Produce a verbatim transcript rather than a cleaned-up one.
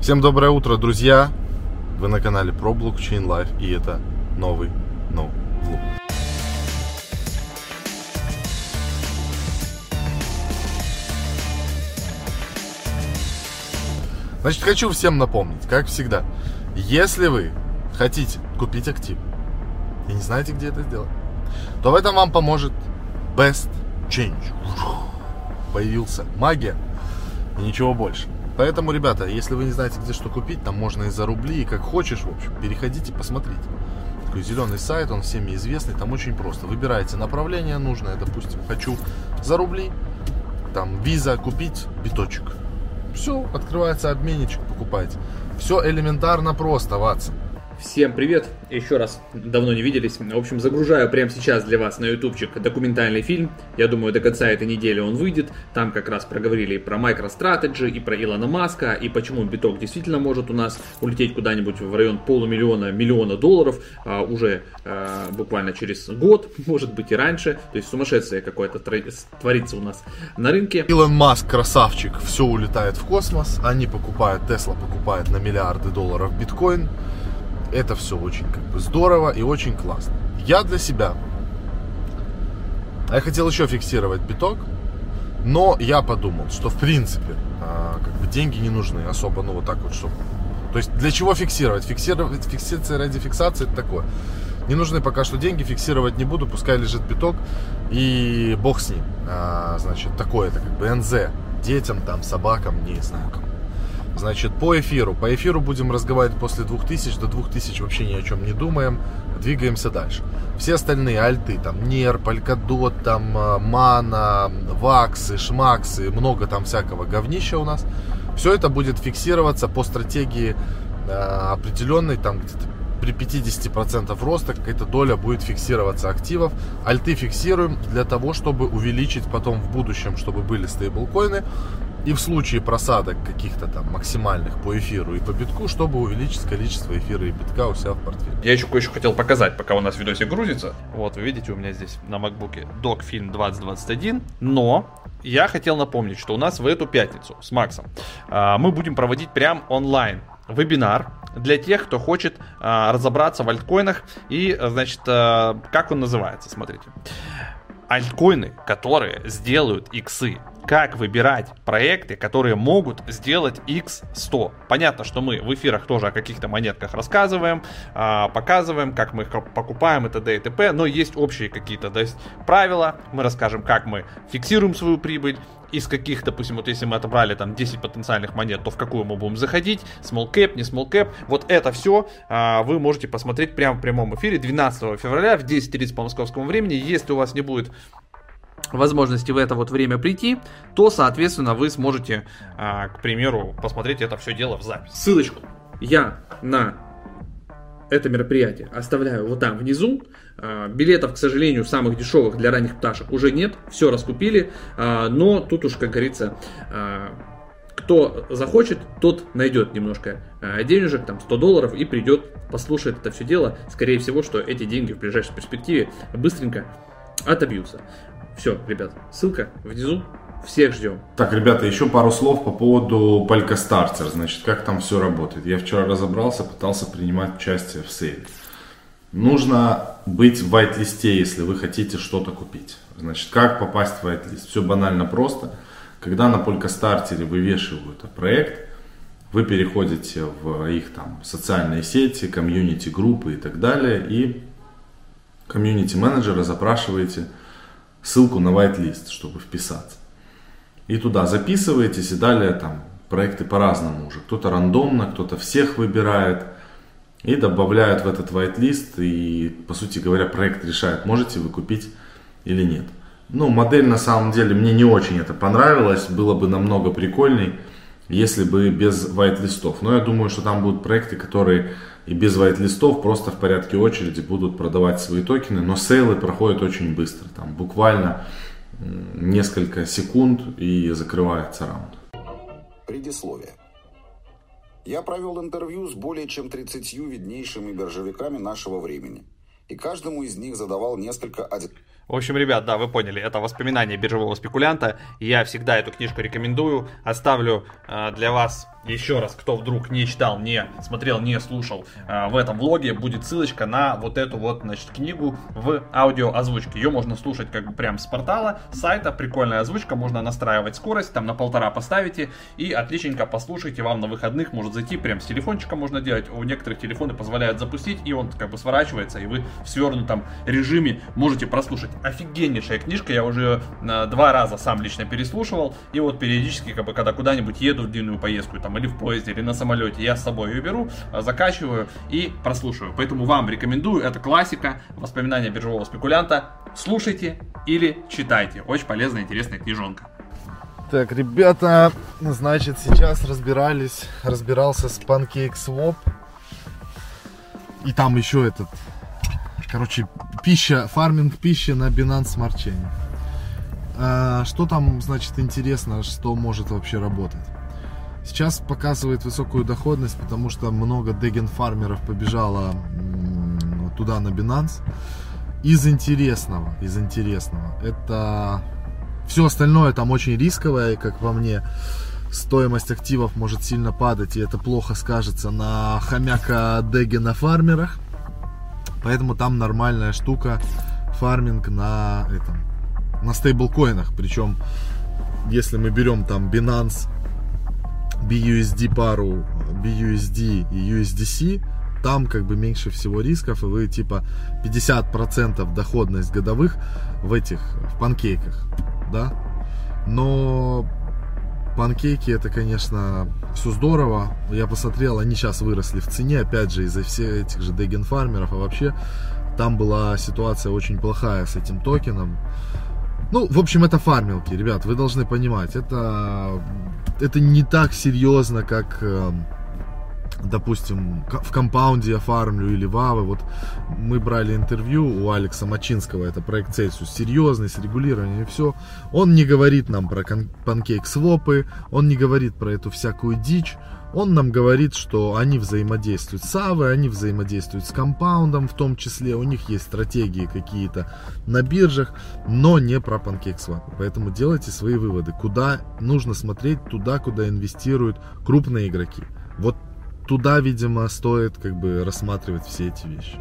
Всем доброе утро, друзья! Вы на канале Pro Blockchain Live, и это новый новый влог. Значит, хочу всем напомнить, как всегда, если вы хотите купить актив и не знаете, где это сделать, то в этом вам поможет Best Change. Появился магия и ничего больше. Поэтому, ребята, если вы не знаете, где что купить, там можно и за рубли, и как хочешь, в общем, переходите, посмотрите. Такой зеленый сайт, он всеми известный, там очень просто. Выбираете направление нужное, допустим, хочу за рубли, там, виза, купить биточек. Все, открывается обменничек, покупаете. Все элементарно просто, Ваксы. Всем привет, еще раз, давно не виделись. В общем, загружаю прямо сейчас для вас на ютубчик документальный фильм. Я думаю, до конца этой недели он выйдет. Там как раз проговорили и про MicroStrategy, и про Илона Маска, и почему биток действительно может у нас улететь куда-нибудь в район полумиллиона, миллиона долларов а, уже а, буквально через год, может быть и раньше. То есть сумасшествие какое-то творится у нас на рынке. Илон Маск красавчик, все улетает в космос. Они покупают, Тесла покупает на миллиарды долларов биткоин. Это все очень как бы здорово и очень классно. Я для себя, я хотел еще фиксировать биток, но я подумал, что в принципе как бы деньги не нужны особо, ну вот так вот, чтобы... То есть для чего фиксировать? Фиксировать, фиксация ради фиксации, это такое. Не нужны пока что деньги, фиксировать не буду, пускай лежит биток и бог с ним. Значит, такое это как бы эн зэ, детям там, собакам, не знаю кому. Значит, по эфиру. По эфиру будем разговаривать после двух тысяч. До двух тысяч вообще ни о чем не думаем. Двигаемся дальше. Все остальные альты, там, Нерп, Алькадот, там, Мана, Ваксы, Шмаксы, много там всякого говнища у нас. Все это будет фиксироваться по стратегии э, определенной, там, где-то при пятидесяти процентах роста какая-то доля будет фиксироваться активов. Альты фиксируем для того, чтобы увеличить потом в будущем, чтобы были стейблкоины. И в случае просадок каких-то там максимальных по эфиру и по битку, чтобы увеличить количество эфира и битка у себя в портфеле. Я еще кое-что хотел показать, пока у нас видосик грузится. Вот, вы видите, у меня здесь на макбуке Dog Film двадцать двадцать один. Но я хотел напомнить, что у нас в эту пятницу с Максом а, мы будем проводить прям онлайн вебинар для тех, кто хочет а, разобраться в альткоинах. И, значит, а, как он называется, смотрите. Альткоины, которые сделают иксы. Как выбирать проекты, которые могут сделать икс сто. Понятно, что мы в эфирах тоже о каких-то монетках рассказываем, показываем, как мы их покупаем и т.д. и т.п. Но есть общие какие-то, то есть, правила. Мы расскажем, как мы фиксируем свою прибыль. Из каких, допустим, вот если мы отобрали там десять потенциальных монет, то в какую мы будем заходить, small cap, не small cap, вот это все а, вы можете посмотреть прямо в прямом эфире двенадцатого февраля в десять тридцать по московскому времени. Если у вас не будет возможности в это вот время прийти, то, соответственно, вы сможете, а, к примеру, посмотреть это все дело в запись. Ссылочку я на это мероприятие оставляю вот там внизу. Билетов, к сожалению, самых дешевых для ранних пташек уже нет, все раскупили, но тут уж, как говорится, кто захочет, тот найдет немножко денежек, там сто долларов, и придет, послушает это все дело. Скорее всего, что эти деньги в ближайшей перспективе быстренько отобьются. Все, ребят, ссылка внизу. Всех ждем. Так, ребята, еще пару слов по поводу Polkastarter. Значит, как там все работает. Я вчера разобрался, пытался принимать участие в сейле. Нужно быть в вайт-листе, если вы хотите что-то купить. Значит, как попасть в вайт-лист? Все банально просто. Когда на Polkastarter вывешивают проект, вы переходите в их там социальные сети, комьюнити-группы и так далее. И комьюнити-менеджера запрашиваете ссылку на вайт-лист, чтобы вписаться. И туда записываетесь, и далее там проекты по-разному уже. Кто-то рандомно, кто-то всех выбирает и добавляют в этот whitelist. И, по сути говоря, проект решает, можете вы купить или нет. Ну, модель на самом деле мне не очень это понравилось. Было бы намного прикольней, если бы без whitelistов. Но я думаю, что там будут проекты, которые и без whitelistов просто в порядке очереди будут продавать свои токены. Но сейлы проходят очень быстро. Там буквально... несколько секунд и закрывается раунд. Предисловие. Я провел интервью с более чем тридцатью виднейшими биржевиками нашего времени. И каждому из них задавал несколько... В общем, ребят, да, вы поняли, это воспоминания биржевого спекулянта. Я всегда эту книжку рекомендую. Оставлю э, для вас Еще раз, кто вдруг не читал, не смотрел, не слушал, в этом влоге будет ссылочка на вот эту вот, значит, книгу в аудио озвучке. Ее можно слушать как бы прям с портала, с сайта. Прикольная озвучка, можно настраивать скорость, там на полтора поставите и отличненько послушайте. Вам на выходных может зайти, прям с телефончика можно делать. У некоторых телефоны позволяют запустить, и он как бы сворачивается, и вы в свернутом режиме можете прослушать. Офигеннейшая книжка, я уже ее два раза сам лично переслушивал. И вот периодически, как бы, когда куда-нибудь еду в длинную поездку, там или в поезде, или на самолете, я с собой ее беру, закачиваю и прослушиваю. Поэтому вам рекомендую, это классика, воспоминания биржевого спекулянта. Слушайте или читайте. Очень полезная, интересная книжонка. Так, ребята, значит, сейчас разбирались, разбирался с pancakeswap. И там еще этот, короче, пища, фарминг пищи на Binance Smart Chain. А, что там, значит, интересно, что может вообще работать? Сейчас показывает высокую доходность, потому что много деген-фармеров побежало туда, на Binance. Из интересного, из интересного, это... Все остальное там очень рисковое, как по мне. Стоимость активов может сильно падать, и это плохо скажется на хомяка-дегена-фармерах. Поэтому там нормальная штука, фарминг на этом, на стейблкоинах. Причем, если мы берем там Binance, би ю эс ди пару, би ю эс ди и ю эс ди си, там как бы меньше всего рисков, и вы типа пятьдесят процентов доходность годовых в этих, в панкейках, да. Но панкейки, это, конечно, все здорово. Я посмотрел, они сейчас выросли в цене, опять же, из-за всех этих же деген-фармеров, а вообще там была ситуация очень плохая с этим токеном. Ну, в общем, это фармилки, ребят, вы должны понимать, это, это не так серьезно, как, допустим, в компаунде я фармлю или в АВЭ. Вот мы брали интервью у Алекса Мачинского, это проект Цельсус, серьезный, с регулированием, и все. Он не говорит нам про панкейк-свопы, он не говорит про эту всякую дичь. Он нам говорит, что они взаимодействуют с АВЭ, они взаимодействуют с компаундом, в том числе у них есть стратегии какие-то на биржах, но не про PancakeSwap. Поэтому делайте свои выводы. Куда нужно смотреть, туда, куда инвестируют крупные игроки. Вот туда, видимо, стоит как бы рассматривать все эти вещи.